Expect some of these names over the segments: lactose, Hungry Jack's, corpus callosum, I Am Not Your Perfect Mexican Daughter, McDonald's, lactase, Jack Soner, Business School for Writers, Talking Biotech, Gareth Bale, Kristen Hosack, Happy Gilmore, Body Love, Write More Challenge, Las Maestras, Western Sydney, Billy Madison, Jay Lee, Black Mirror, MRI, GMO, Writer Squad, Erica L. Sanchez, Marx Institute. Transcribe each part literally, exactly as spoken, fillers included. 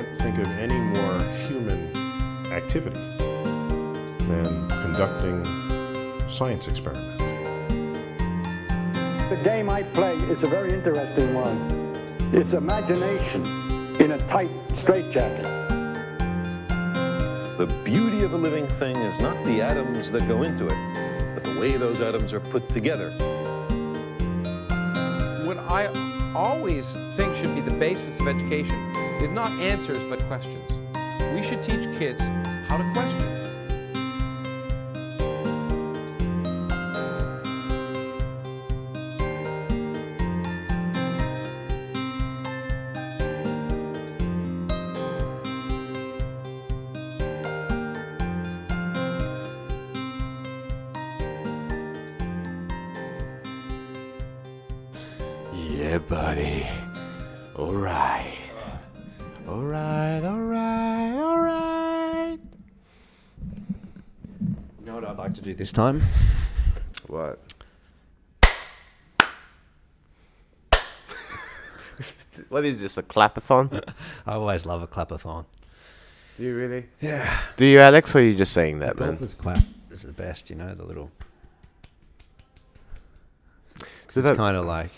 can't think of any more human activity than conducting science experiments. The game I play is a very interesting one. It's imagination in a tight straitjacket. The beauty of a living thing is not the atoms that go into it, but the way those atoms are put together. What I always think should be the basis of education is not answers, but questions. We should teach kids how to question. Yeah, buddy. All right. All right, all right, all right. You know what I'd like to do this time? What? What is this, a clap-a-thon? I always love a clap-a-thon. Do you really? Yeah. Do you, Alex, or are you just saying that, man? It's clap. It's the best, you know, the little... So it's kind of like...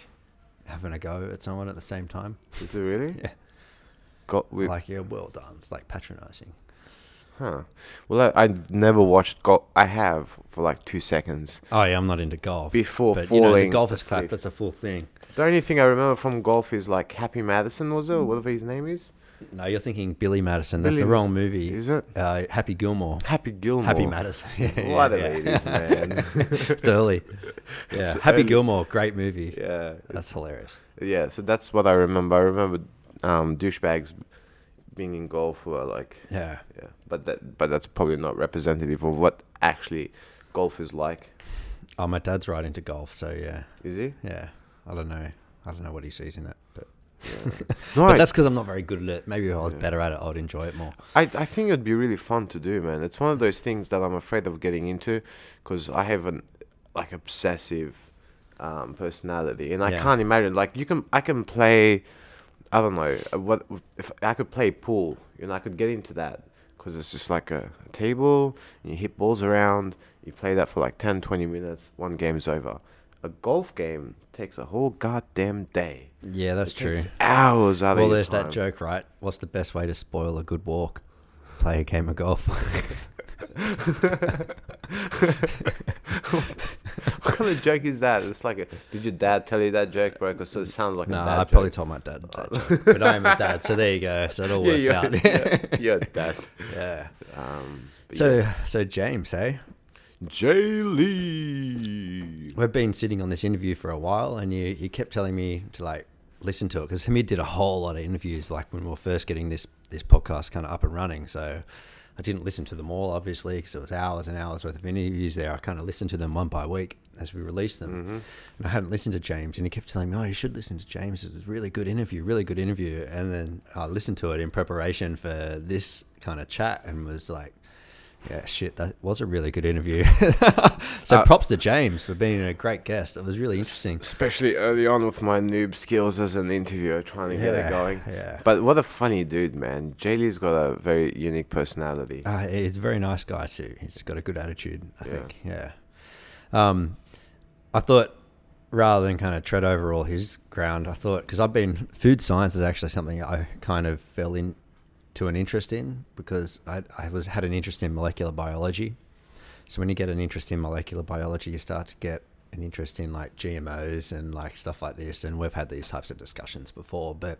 having a go at someone at the same time. Is it really? Yeah. Got we like yeah, well done. It's like patronising. Huh. Well, I, I've never watched golf. I have for like two seconds. Oh yeah, I'm not into golf. Before but, falling, you know, the golfers clap. That's a full thing. The only thing I remember from golf is like Happy Madison, was it? Or whatever his name is. No, you're thinking Billy Madison. That's Billy the wrong movie. Is it? Uh, Happy Gilmore. Happy Gilmore. Happy Madison. yeah, Why the yeah. ladies, man? It's early. Yeah, it's Happy early. Gilmore, great movie. Yeah, that's hilarious. Yeah, so that's what I remember. I remember um, douchebags being in golf were like. Yeah. Yeah, but that but that's probably not representative of what actually golf is like. Oh, my dad's right into golf, so yeah. Is he? Yeah, I don't know. I don't know what he sees in it, but. Yeah. No, but I, that's because I'm not very good at it. Maybe if I was yeah. better at it, I'd enjoy it more. I, I think it'd be really fun to do, man. It's one of those things that I'm afraid of getting into because I have an like obsessive um, personality, and yeah. I can't imagine like you can. I can play. I don't know what if I could play pool, you know, I could get into that because it's just like a, a table and you hit balls around. You play that for like ten, twenty minutes. One game's over. A golf game takes a whole goddamn day. Yeah, that's it true. Hours out of your time. Well, there's that joke, right? What's the best way to spoil a good walk? Play a game of golf. What kind of joke is that? It's like, a, did your dad tell you that joke, bro? Because it sounds like nah, a dad No, I probably joke. told my dad that joke. But I am a dad, so there you go. So it all works yeah, you're, out. yeah, you're a dad. Yeah. Um, so, yeah. so James, eh? Jay Lee. We've been sitting on this interview for a while, and you, you kept telling me to like listen to it because Hamid did a whole lot of interviews like when we were first getting this this podcast kind of up and running. So I didn't listen to them all, obviously, because it was hours and hours worth of interviews there. I kind of listened to them one by week as we released them. Mm-hmm. And I hadn't listened to James, and he kept telling me, oh, you should listen to James. It was a really good interview, really good interview. And then I listened to it in preparation for this kind of chat and was like, yeah, shit, that was a really good interview. So uh, props to James for being a great guest. It was really interesting. Especially early on with my noob skills as an interviewer, trying to yeah, get it going. Yeah. But what a funny dude, man. Jay Lee's got a very unique personality. Uh, he's a very nice guy too. He's got a good attitude, I yeah. think. Yeah. Um, I thought rather than kind of tread over all his ground, I thought, because I've been, food science is actually something I kind of fell in. to an interest in because I, I was had an interest in molecular biology. So when you get an interest in molecular biology, you start to get an interest in like G M Os and like stuff like this. And we've had these types of discussions before, but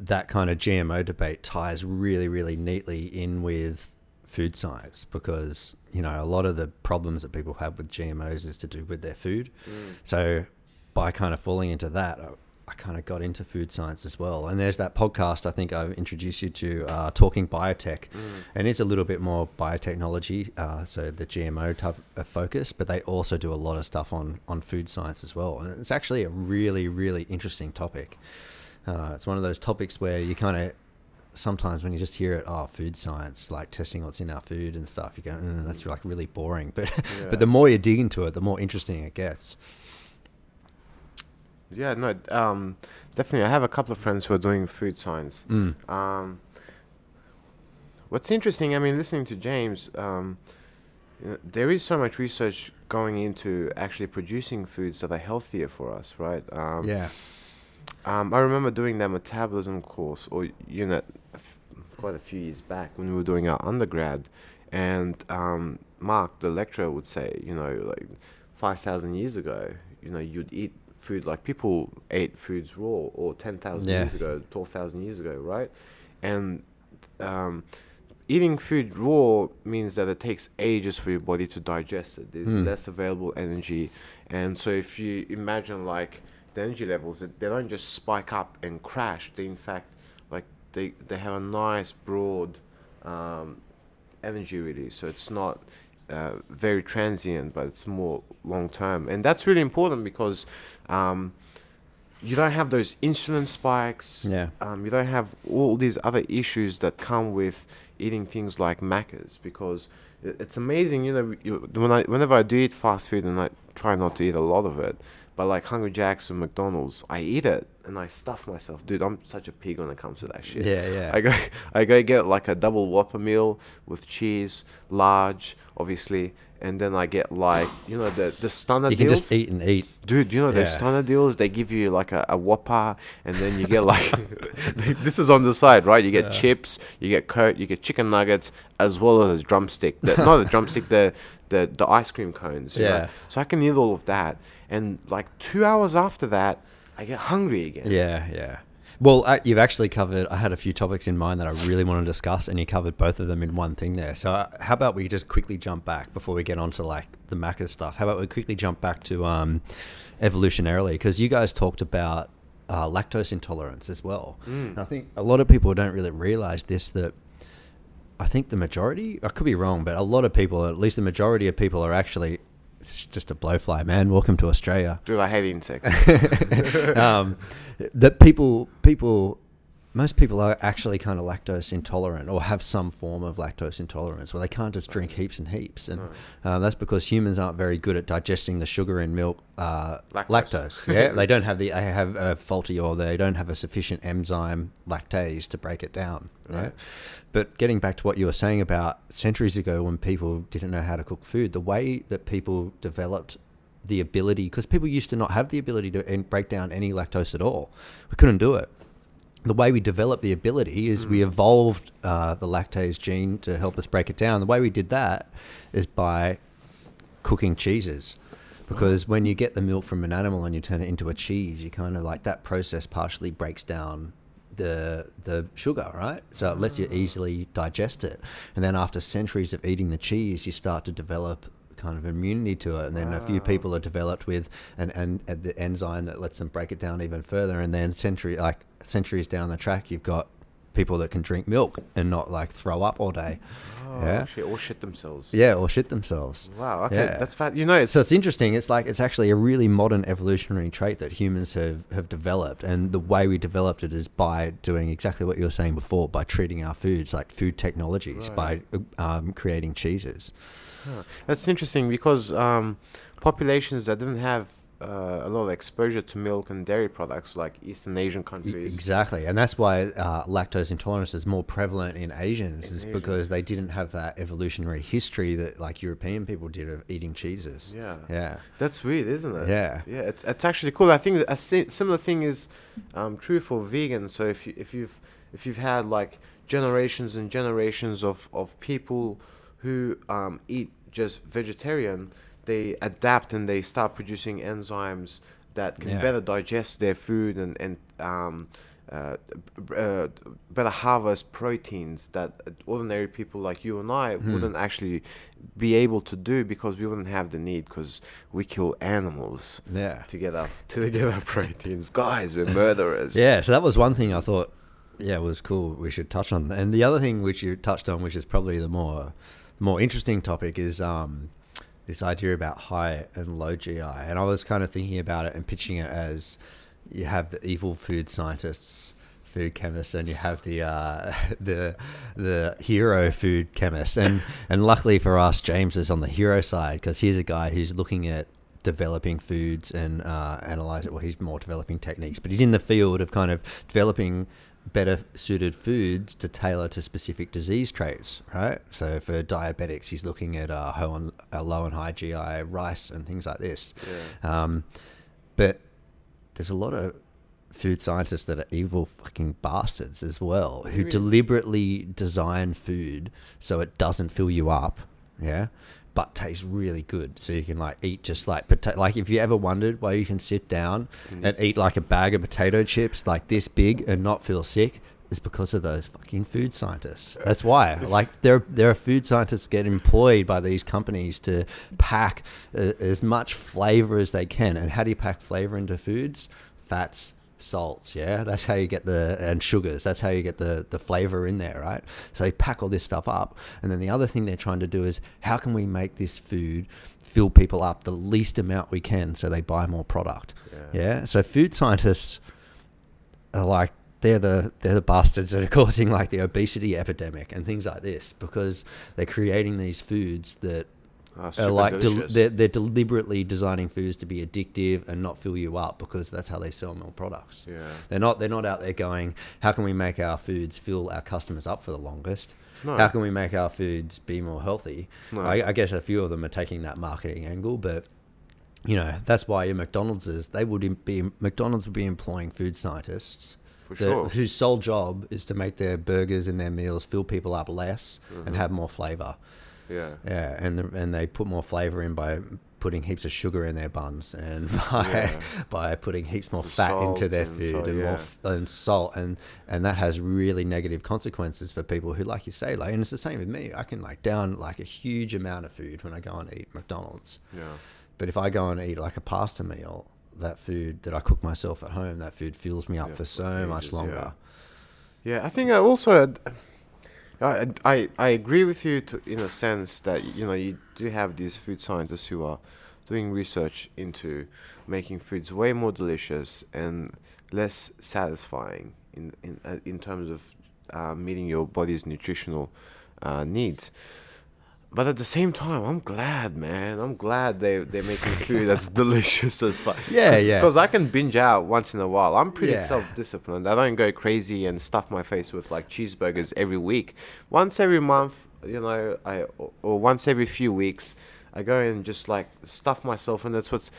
that kind of G M O debate ties really, really neatly in with food science because, you know, a lot of the problems that people have with G M Os is to do with their food. Mm. So by kind of falling into that, I, I kind of got into food science as well. And there's that podcast I think I've introduced you to, uh, Talking Biotech. Mm. And it's a little bit more biotechnology, uh, so the G M O type of focus, but they also do a lot of stuff on, on food science as well. And it's actually a really, really interesting topic. Uh, it's one of those topics where you kind of, sometimes when you just hear it, oh, food science, like testing what's in our food and stuff, you go, mm, that's like really boring. But yeah. But the more you dig into it, the more interesting it gets. Yeah, no, um, definitely. I have a couple of friends who are doing food science. Mm. Um, What's interesting, I mean, listening to James, um, you know, there is so much research going into actually producing foods that are healthier for us, right? Um, yeah. Um, I remember doing that metabolism course or unit f- quite a few years back when we were doing our undergrad, and um, Mark, the lecturer, would say, you know, like five thousand years ago, you know, you'd eat food like people ate foods raw, or ten thousand yeah. years ago, twelve thousand years ago, right? And um, eating food raw means that it takes ages for your body to digest it. There's mm. less available energy. And so if you imagine like the energy levels, they don't just spike up and crash. They, in fact, like they, they have a nice broad um, energy release. So it's not uh, very transient, but it's more long-term. And that's really important because um, you don't have those insulin spikes. Yeah. Um, you don't have all these other issues that come with eating things like Macca's, because it's amazing, you know, you, when I, whenever I do eat fast food, and I try not to eat a lot of it, but like Hungry Jack's or McDonald's, I eat it and I stuff myself. Dude, I'm such a pig when it comes to that shit. Yeah, yeah. I go, I go get like a double Whopper meal with cheese, large, obviously, and then I get like, you know, the the stunner deals. You can just eat and eat. Dude, you know, yeah. the stunner deals, they give you like a, a Whopper, and then you get like, this is on the side, right? You get yeah. chips, you get Coke, you get chicken nuggets, as well as a drumstick. The, not a drumstick, the, the, the ice cream cones. Yeah. You know? So I can eat all of that. And like two hours after that, I get hungry again. Yeah, yeah. Well, uh, you've actually covered, I had a few topics in mind that I really want to discuss, and you covered both of them in one thing there. So uh, how about we just quickly jump back before we get onto like the Macca's stuff? How about we quickly jump back to um, evolutionarily? Because you guys talked about uh, lactose intolerance as well. Mm. And I think a lot of people don't really realize this, that I think the majority, I could be wrong, but a lot of people, at least the majority of people are actually... It's just a blowfly, man. Welcome to Australia. Dude, I hate insects. um, that people, people, most people are actually kind of lactose intolerant or have some form of lactose intolerance where they can't just drink heaps and heaps. And uh, that's because humans aren't very good at digesting the sugar in milk, uh, lactose. lactose. Yeah, they don't have the, they have a faulty, or they don't have a sufficient enzyme lactase to break it down. Right. Yeah? But getting back to what you were saying about centuries ago when people didn't know how to cook food, the way that people developed the ability, because people used to not have the ability to break down any lactose at all. We couldn't do it. The way we developed the ability is mm. we evolved uh, the lactase gene to help us break it down. The way we did that is by cooking cheeses. Because when you get the milk from an animal and you turn it into a cheese, you kind of like that process partially breaks down the the sugar, right? So it lets you easily digest it, and then after centuries of eating the cheese, you start to develop kind of immunity to it, and then wow. a few people are developed with an, an, an the enzyme that lets them break it down even further, and then century like centuries down the track, you've got people that can drink milk and not like throw up all day. Oh, yeah, shit, or shit themselves. Yeah, or shit themselves. Wow, okay, yeah. That's fat. You know, it's so it's interesting. It's like it's actually a really modern evolutionary trait that humans have, have developed, and the way we developed it is by doing exactly what you were saying before, by treating our foods like food technologies, right. by um, creating cheeses. Huh. That's interesting because um, populations that didn't have Uh, a lot of exposure to milk and dairy products, like Eastern Asian countries. Exactly, and that's why uh, lactose intolerance is more prevalent in Asians, in is Asians. because they didn't have that evolutionary history that like European people did of eating cheeses. Yeah, yeah, that's weird, isn't it? Yeah, yeah, it's it's actually cool. I think a si- similar thing is um, true for vegans. So if you if you've if you've had like generations and generations of of people who um, eat just vegetarian, they adapt and they start producing enzymes that can yeah. better digest their food and and um, uh, uh, better harvest proteins that ordinary people like you and I hmm. wouldn't actually be able to do, because we wouldn't have the need, because we kill animals yeah. to get our to get our proteins. Guys, we're murderers. Yeah, so that was one thing I thought, yeah, was cool. We should touch on, and the other thing which you touched on, which is probably the more more interesting topic, is. Um, this idea about high and low G I. And I was kind of thinking about it and pitching it as you have the evil food scientists, food chemists, and you have the uh, the the hero food chemists. And, and luckily for us, James is on the hero side, because he's a guy who's looking at developing foods and uh, analyze it. Well, he's more developing techniques, but he's in the field of kind of developing better suited foods to tailor to specific disease traits, right? So for diabetics, he's looking at uh, low and high G I rice and things like this. Yeah. Um, but there's a lot of food scientists that are evil fucking bastards as well, who really? deliberately design food so it doesn't fill you up, yeah, but tastes really good, so you can like eat just like pota- like if you ever wondered why you can sit down mm. and eat like a bag of potato chips like this big and not feel sick, is because of those fucking food scientists. That's why, like, there there are food scientists get employed by these companies to pack uh, as much flavor as they can. And how do you pack flavor into foods? Fats, salts, yeah, that's how you get the, and sugars, that's how you get the the flavor in there, right? So they pack all this stuff up, and then the other thing they're trying to do is, how can we make this food fill people up the least amount we can, so they buy more product? Yeah, yeah? So food scientists are like, they're the they're the bastards that are causing like the obesity epidemic and things like this, because they're creating these foods that Uh, uh, like de- they're, they're deliberately designing foods to be addictive and not fill you up, because that's how they sell more products. Yeah. They're not they're not out there going, how can we make our foods fill our customers up for the longest? No. How can we make our foods be more healthy? No. I, I guess a few of them are taking that marketing angle, but you know, that's why your McDonald's is they would be McDonald's would be employing food scientists. For that, sure. Whose sole job is to make their burgers and their meals fill people up less mm-hmm. and have more flavour. Yeah, yeah, and the, and they put more flavour in by putting heaps of sugar in their buns, and by yeah. by putting heaps more and fat into their and food, salt, and yeah. more f- and salt, and and that has really negative consequences for people who, like you say, like, and it's the same with me. I can like down like a huge amount of food when I go and eat McDonald's. Yeah, but if I go and eat like a pasta meal, that food that I cook myself at home, that food fills me up yeah, for so ages, much longer. Yeah. yeah, I think I also. I, I I agree with you to, in a sense that, you know, you do have these food scientists who are doing research into making foods way more delicious and less satisfying in in uh, in terms of uh, meeting your body's nutritional uh, needs. But at the same time, I'm glad, man. I'm glad they they're making food that's delicious as fuck. Yeah, Cause, yeah. Because I can binge out once in a while. I'm pretty yeah. self-disciplined. I don't go crazy and stuff my face with like cheeseburgers every week. Once every month, you know, I or once every few weeks, I go and just like stuff myself, and that's what's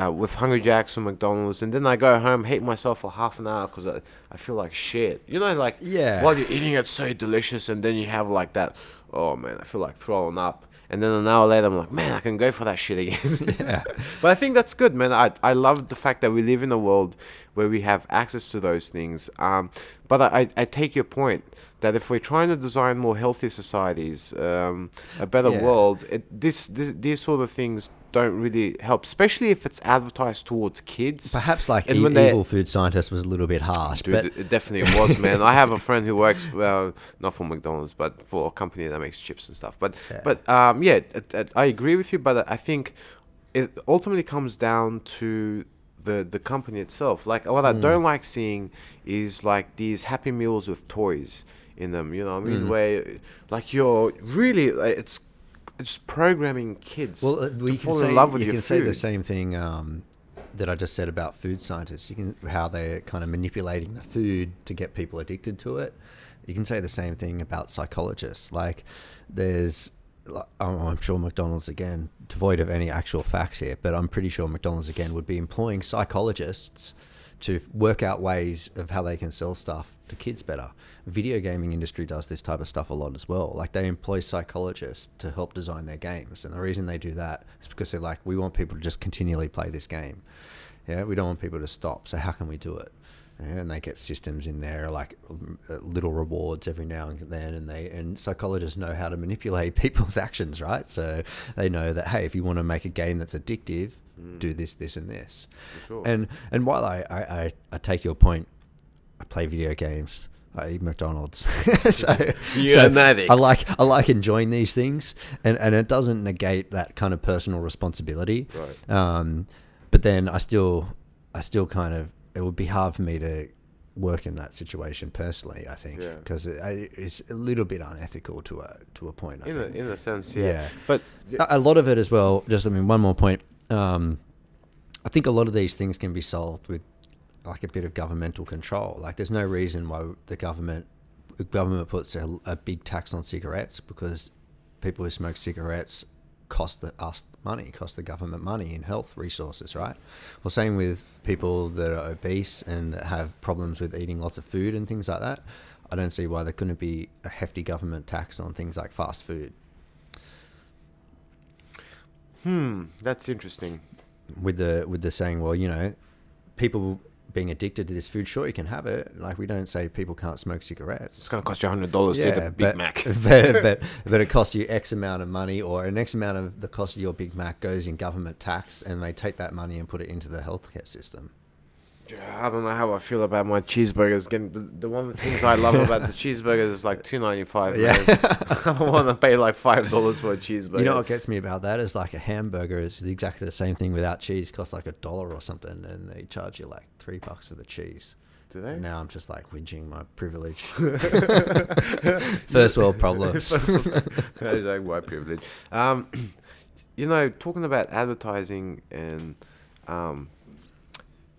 uh, with Hungry Jack's or McDonald's, and then I go home, hate myself for half an hour because I I feel like shit. You know, like yeah. while you're eating, it's so delicious, and then you have like that. Oh man, I feel like throwing up, and then an hour later I'm like, man, I can go for that shit again. Yeah. But I think that's good, man. I I love the fact that we live in a world where we have access to those things. Um, but I, I take your point that if we're trying to design more healthy societies, um, a better yeah. world, it, this, this these sort of things don't really help, especially if it's advertised towards kids. Perhaps like e- evil food scientist was a little bit harsh. Dude, but it definitely was, man. I have a friend who works, well, not for McDonald's, but for a company that makes chips and stuff. But yeah, but um, yeah, it, it, I agree with you, but I think it ultimately comes down to the, the company itself. Like, what I mm. don't like seeing is like these Happy Meals with toys in them, you know what I mean? Mm. Where like you're really, like, it's It's programming kids well, uh, we to fall say, in love with you your food. You can say the same thing um, that I just said about food scientists. You can how they're kind of manipulating the food to get people addicted to it. You can say the same thing about psychologists. Like, there's, like, I'm, I'm sure McDonald's again, devoid of any actual facts here, but I'm pretty sure McDonald's again would be employing psychologists to work out ways of how they can sell stuff to kids better. Video gaming industry does this type of stuff a lot as well. Like, they employ psychologists to help design their games. And the reason they do that is because they're like, we want people to just continually play this game. Yeah, we don't want people to stop. So how can we do it? Yeah, and they get systems in there, like little rewards every now and then, and they and psychologists know how to manipulate people's actions, right? So they know that, hey, if you want to make a game that's addictive, mm. do this, this, and this. Sure. And and while I, I, I take your point, I play video games, I eat McDonald's. so, You're so an addict. I like I like enjoying these things, and, and it doesn't negate that kind of personal responsibility. Right. Um, but then I still I still kind of. It would be hard for me to work in that situation personally, I think, because yeah. it, it's a little bit unethical to a to a point. I in think. A in a sense, yeah. yeah. But a, a lot of it as well. Just I mean, one more point. Um, I think a lot of these things can be solved with like a bit of governmental control. Like there's no reason why the government the government puts a, a big tax on cigarettes, because people who smoke cigarettes cost the, us money, cost the government money in health resources, right? Well, same with people that are obese and that have problems with eating lots of food and things like that. I don't see why there couldn't be a hefty government tax on things like fast food. Hmm, that's interesting. With the with the saying, well, you know, people being addicted to this food, sure, you can have it. Like, we don't say people can't smoke cigarettes. It's going to cost you one hundred dollars yeah, to the Big but, Mac. but, but but it costs you X amount of money, or an X amount of the cost of your Big Mac goes in government tax, and they take that money and put it into the healthcare system. Yeah, I don't know how I feel about my cheeseburgers. Again, the, the one of the things I love about the cheeseburgers is like two ninety-five. Yeah. I don't want to pay like five dollars for a cheeseburger. You know what gets me about that is like a hamburger is exactly the same thing without cheese. Costs like a dollar or something, and they charge you like three bucks for the cheese. Do they? And now I'm just like whinging my privilege. First world problems. First world, like my privilege. Um, you know, talking about advertising and... Um,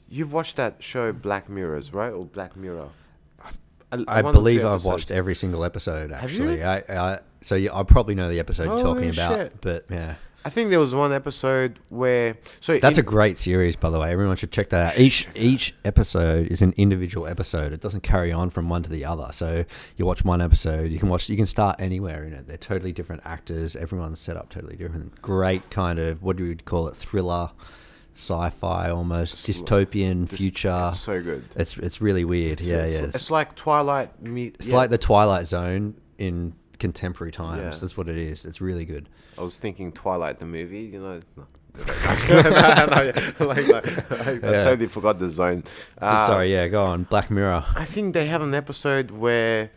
You've watched that show Black Mirrors, right? Or Black Mirror? I, I believe I've watched every single episode, actually. Have you? I, I, so you, I probably know the episode Holy you're talking shit. about. But yeah. I think there was one episode where... so That's in, a great series, by the way. Everyone should check that out. Each each episode is an individual episode. It doesn't carry on from one to the other. So you watch one episode, you can watch. You can start anywhere in it. They're totally different actors. Everyone's set up totally different. Great kind of, what do we call it, thriller, sci-fi, almost dystopian Dis- future. It's so good. It's it's really weird. It's yeah, really, yeah. It's, it's like Twilight. Meet, it's yeah. like the Twilight Zone in contemporary times. Yeah. That's what it is. It's really good. I was thinking Twilight the movie. You know, no, no, no, no, like, like, I, I yeah. totally forgot the zone. Uh, sorry. Yeah, go on. Black Mirror. I think they have an episode where,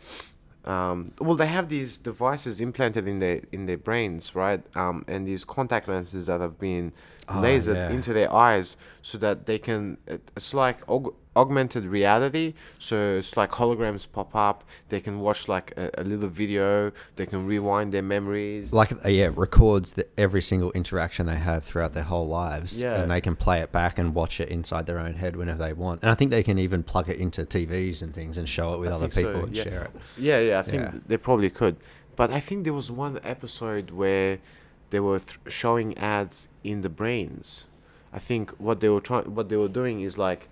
um, well, they have these devices implanted in their in their brains, right? Um, and these contact lenses that have been lasered oh, yeah. into their eyes, so that they can, it's like aug- augmented reality, so it's like holograms pop up, they can watch like a, a little video, they can rewind their memories, like uh, yeah records the, every single interaction they have throughout their whole lives, yeah. and they can play it back and watch it inside their own head whenever they want. And I think they can even plug it into T Vs and things and show it with I other people so. and yeah. share it. yeah yeah I think yeah. They probably could, but I think there was one episode where they were th- showing ads in the brains. I think what they were trying, what they were doing is like,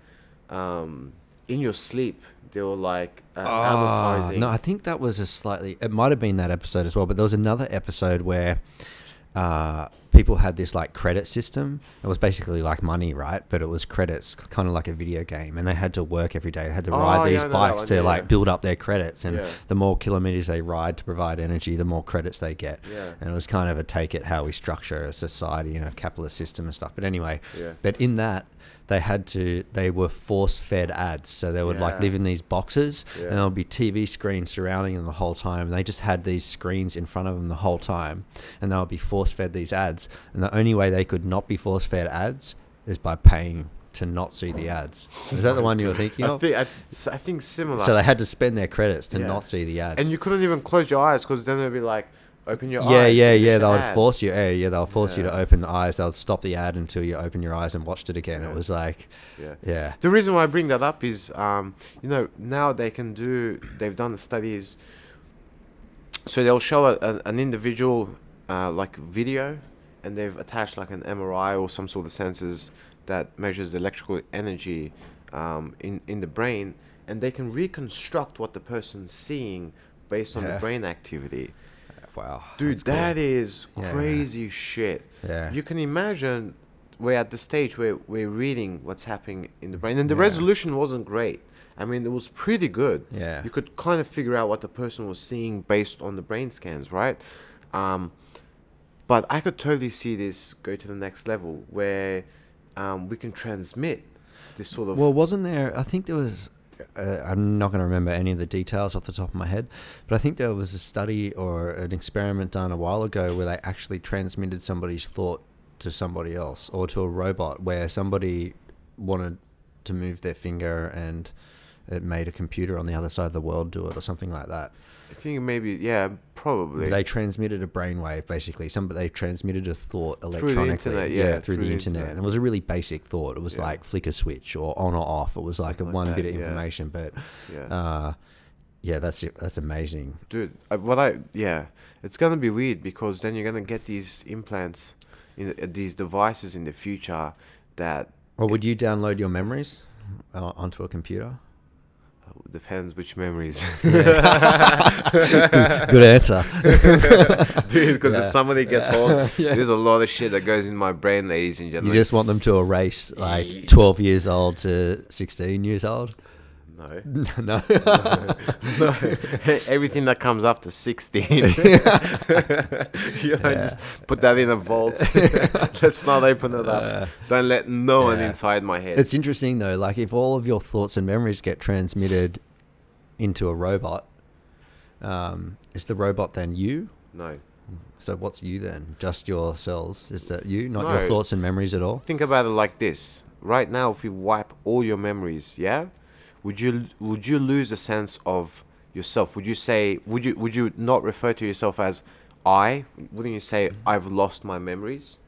um, in your sleep, they were like uh, oh, advertising. No, I think that was a slightly, it might have been that episode as well, but there was another episode where uh, people had this like credit system. It was basically like money, right? But it was credits, kind of like a video game, and they had to work every day. They had to ride oh, these yeah, bikes no, to yeah. like build up their credits, and yeah. the more kilometers they ride to provide energy, the more credits they get. Yeah. And it was kind of a take at how we structure a society, you know, capitalist system and stuff. But anyway, yeah. but in that, they had to, they were force-fed ads. So they would yeah. like live in these boxes, yeah. and there would be T V screens surrounding them the whole time. And they just had these screens in front of them the whole time, and they would be force-fed these ads. And the only way they could not be force-fed ads is by paying to not see the ads. Is that the one you were thinking of? I think, I, I think similar. So they had to spend their credits to yeah. not see the ads. And you couldn't even close your eyes, because then it would be like, open your yeah, eyes. Yeah, yeah, they would force you. Yeah, yeah, they'll force yeah. you to open the eyes. They'll stop the ad until you open your eyes and watched it again. Yeah. It was like, yeah. yeah. The reason why I bring that up is, um, you know, now they can do. They've done the studies, so they'll show a, a, an individual uh, like video, and they've attached like an M R I or some sort of sensors that measures the electrical energy um, in in the brain, and they can reconstruct what the person's seeing based on yeah. the brain activity. Wow, dude, that cool. is crazy yeah. shit. Yeah, you can imagine we're at the stage where we're reading what's happening in the brain, and the yeah. resolution wasn't great. I mean, it was pretty good. Yeah, you could kind of figure out what the person was seeing based on the brain scans, right? Um, but I could totally see this go to the next level where um, we can transmit this sort of. Well, wasn't there? I think there was. Uh, I'm not going to remember any of the details off the top of my head, but I think there was a study or an experiment done a while ago where they actually transmitted somebody's thought to somebody else, or to a robot, where somebody wanted to move their finger and it made a computer on the other side of the world do it or something like that. I think maybe, yeah, probably. They transmitted a brainwave, basically. Some, but they transmitted a thought electronically. Through the internet, yeah. yeah through, through the, the internet. internet. And it was a really basic thought. It was yeah. like flick a switch or on or off. It was like something a one like that, bit of information. Yeah. But yeah, uh, yeah that's it. That's amazing. Dude, what I, yeah, it's going to be weird because then you're going to get these implants, in these devices in the future that... Or would you download your memories onto a computer? Depends which memories. Yeah. Good answer. Dude, because yeah. if somebody gets hold, yeah. there's a lot of shit that goes in my brain, ladies and gentlemen. You just want them to erase like twelve years old to sixteen years old? No. No. no. no. Everything that comes after sixteen. You know, yeah. just put that in a vault. Let's not open it up. Uh, Don't let no yeah. one inside my head. It's interesting though, like if all of your thoughts and memories get transmitted into a robot, um, is the robot then you? No. So what's you then? Just your cells? Is that you? Not no. your thoughts and memories at all? Think about it like this. Right now, if you wipe all your memories, yeah? Would you would you lose a sense of yourself? Would you say would you would you not refer to yourself as I? Wouldn't you say I've lost my memories?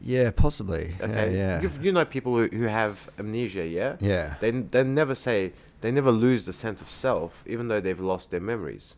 Yeah, possibly. Okay. Yeah, yeah. You, you know people who, who have amnesia, yeah? Yeah. They they never say they never lose the sense of self, even though they've lost their memories.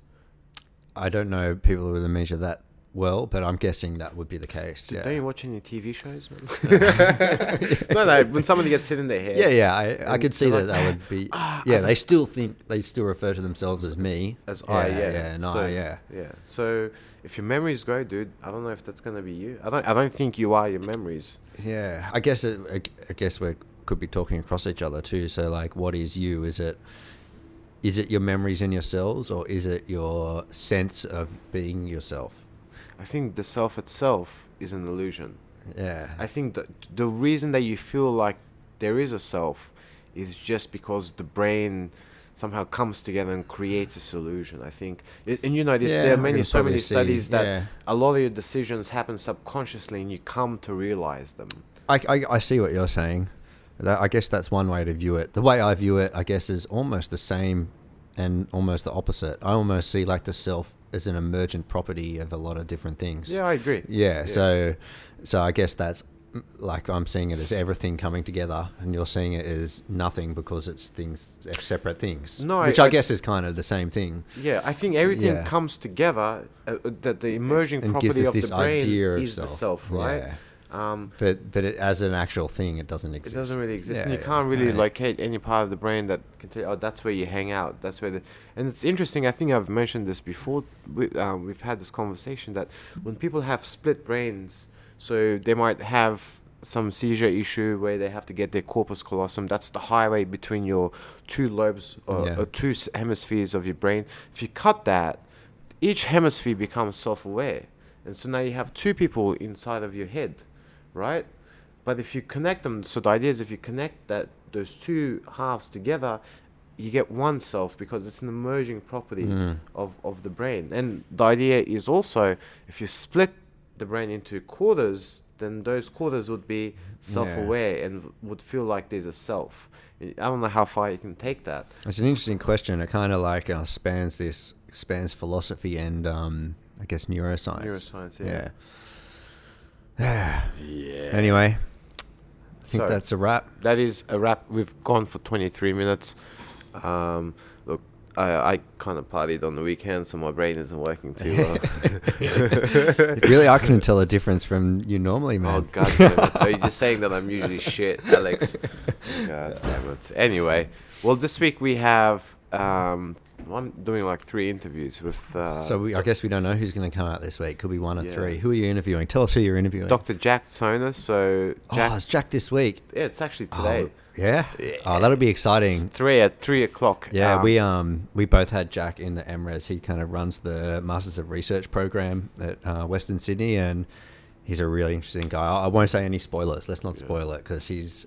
I don't know people with amnesia that well, but I'm guessing that would be the case. Yeah. Don't you watch any T V shows, man? no, no. When somebody gets hit in their head. Yeah, yeah. I, I could see that like, that would be. Ah, yeah, they still think they still refer to themselves as me, as yeah, I. Yeah, yeah, yeah, and so, I. Yeah, yeah. So if your memories go, dude, I don't know if that's gonna be you. I don't. I don't think you are your memories. Yeah, I guess. It, I guess we could be talking across each other too. So like, what is you? Is it? Is it your memories and your cells, or is it your sense of being yourself? I think the self itself is an illusion. Yeah. I think that the reason that you feel like there is a self is just because the brain somehow comes together and creates this illusion. I think, it, and you know, yeah, there are many, so many studies see, that yeah. a lot of your decisions happen subconsciously, and you come to realize them. I, I, I see what you're saying. That, I guess that's one way to view it. The way I view it, I guess, is almost the same, and almost the opposite. I almost see like the self as an emergent property of a lot of different things. Yeah, I agree. Yeah, yeah. So, so I guess that's like I'm seeing it as everything coming together, and you're seeing it as nothing because it's things, separate things. No, which I, I guess I, is kind of the same thing. Yeah, I think everything yeah. comes together. Uh, that the emerging and property of this the brain idea of is self. the self, right? Yeah. Um, but but it, as an actual thing, it doesn't exist. It doesn't really exist, yeah, and you yeah, can't really yeah. locate any part of the brain that can tell you, oh, that's where you hang out. That's where the and it's interesting. I think I've mentioned this before. We, uh, we've had this conversation that when people have split brains, so they might have some seizure issue where they have to get their corpus callosum. That's the highway between your two lobes or, yeah. or two hemispheres of your brain. If you cut that, each hemisphere becomes self-aware, and so now you have two people inside of your head. Right, but if you connect them, so the idea is if you connect that those two halves together, you get one self because it's an emerging property mm. of of the brain. And the idea is also if you split the brain into quarters, then those quarters would be self-aware yeah. and would feel like there's a self. I don't know how far you can take that. It's an interesting question. It kind of like uh, spans this spans philosophy and um, I guess neuroscience. Neuroscience, yeah. yeah. yeah. Anyway, I think so, that's a wrap. That is a wrap. We've gone for twenty-three minutes. Um, look, I, I kind of partied on the weekend, so my brain isn't working too well. Really, I couldn't tell a difference from you normally, man. Oh, God damn it. Are you just saying that I'm usually shit, Alex? God damn it. Anyway, well, this week we have... Um, I'm doing like three interviews with... Uh, so we, I guess we don't know who's going to come out this week. Could be one or yeah. three. Who are you interviewing? Tell us who you're interviewing. Doctor Jack Soner. So Jack, oh, it's Jack this week. Yeah, it's actually today. Oh, yeah? yeah? Oh, that'll be exciting. It's three at three o'clock. Yeah, um, we um we both had Jack in the M Res. He kind of runs the Masters of Research program at uh, Western Sydney, and he's a really interesting guy. I, I won't say any spoilers. Let's not yeah. spoil it because he's...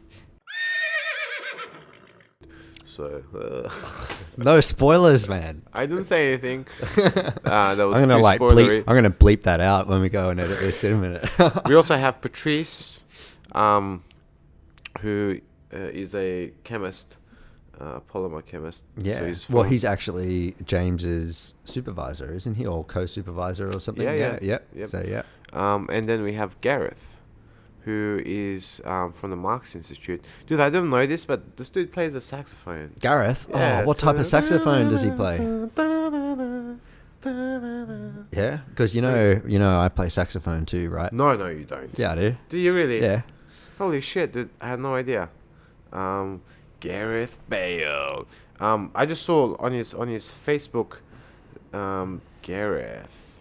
So, uh. No spoilers, man. I didn't say anything. Uh, that was I'm gonna too like bleep, I'm gonna bleep that out when we go and edit this in a minute. We also have Patrice, um, who uh, is a chemist, uh, polymer chemist. Yeah. So he's well, he's actually James's supervisor, isn't he? Or co-supervisor or something. Yeah, yeah, yeah. Yep. Yep. So yeah. Um, and then we have Gareth, who is um, from the Marx Institute. Dude, I didn't know this, but this dude plays a saxophone. Gareth? Yeah, oh, what type of saxophone does he play? Yeah, because you know, you know, I play saxophone too, right? No, no, you don't. Yeah, I do. Do you really? Yeah. Holy shit, dude! I had no idea. Um, Gareth Bale. Um, I just saw on his on his Facebook, um, Gareth.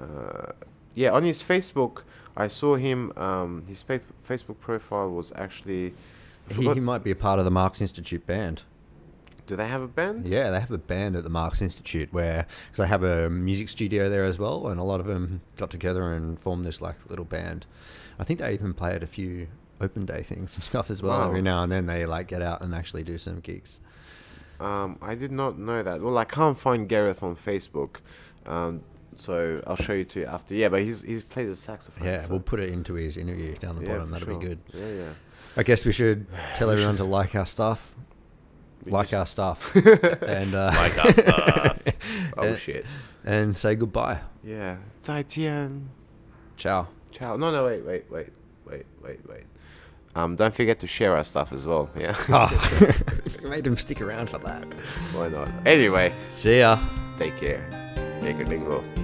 Uh, yeah, on his Facebook. I saw him, um, his Facebook profile was actually... He, he might be a part of the Marx Institute band. Do they have a band? Yeah, they have a band at the Marx Institute where... Because they have a music studio there as well, and a lot of them got together and formed this like little band. I think they even play at a few open day things and stuff as well. Wow. Every now and then they like get out and actually do some gigs. Um, I did not know that. Well, I can't find Gareth on Facebook. Um So I'll show you too after. Yeah, but he's he's plays a saxophone. Yeah, so we'll put it into his interview down the yeah, bottom. That'll sure. be good. Yeah, yeah. I guess we should tell we everyone should. to like our stuff. We like our stuff. and uh, like our stuff. oh and, shit. And say goodbye. Yeah. Zai Tian. Ciao. Ciao. No, no, wait, wait, wait, wait, wait, wait. Um, don't forget to share our stuff as well. Yeah. oh. Made them stick around for that. Why not? Anyway. See ya. Take care. Take a dingo.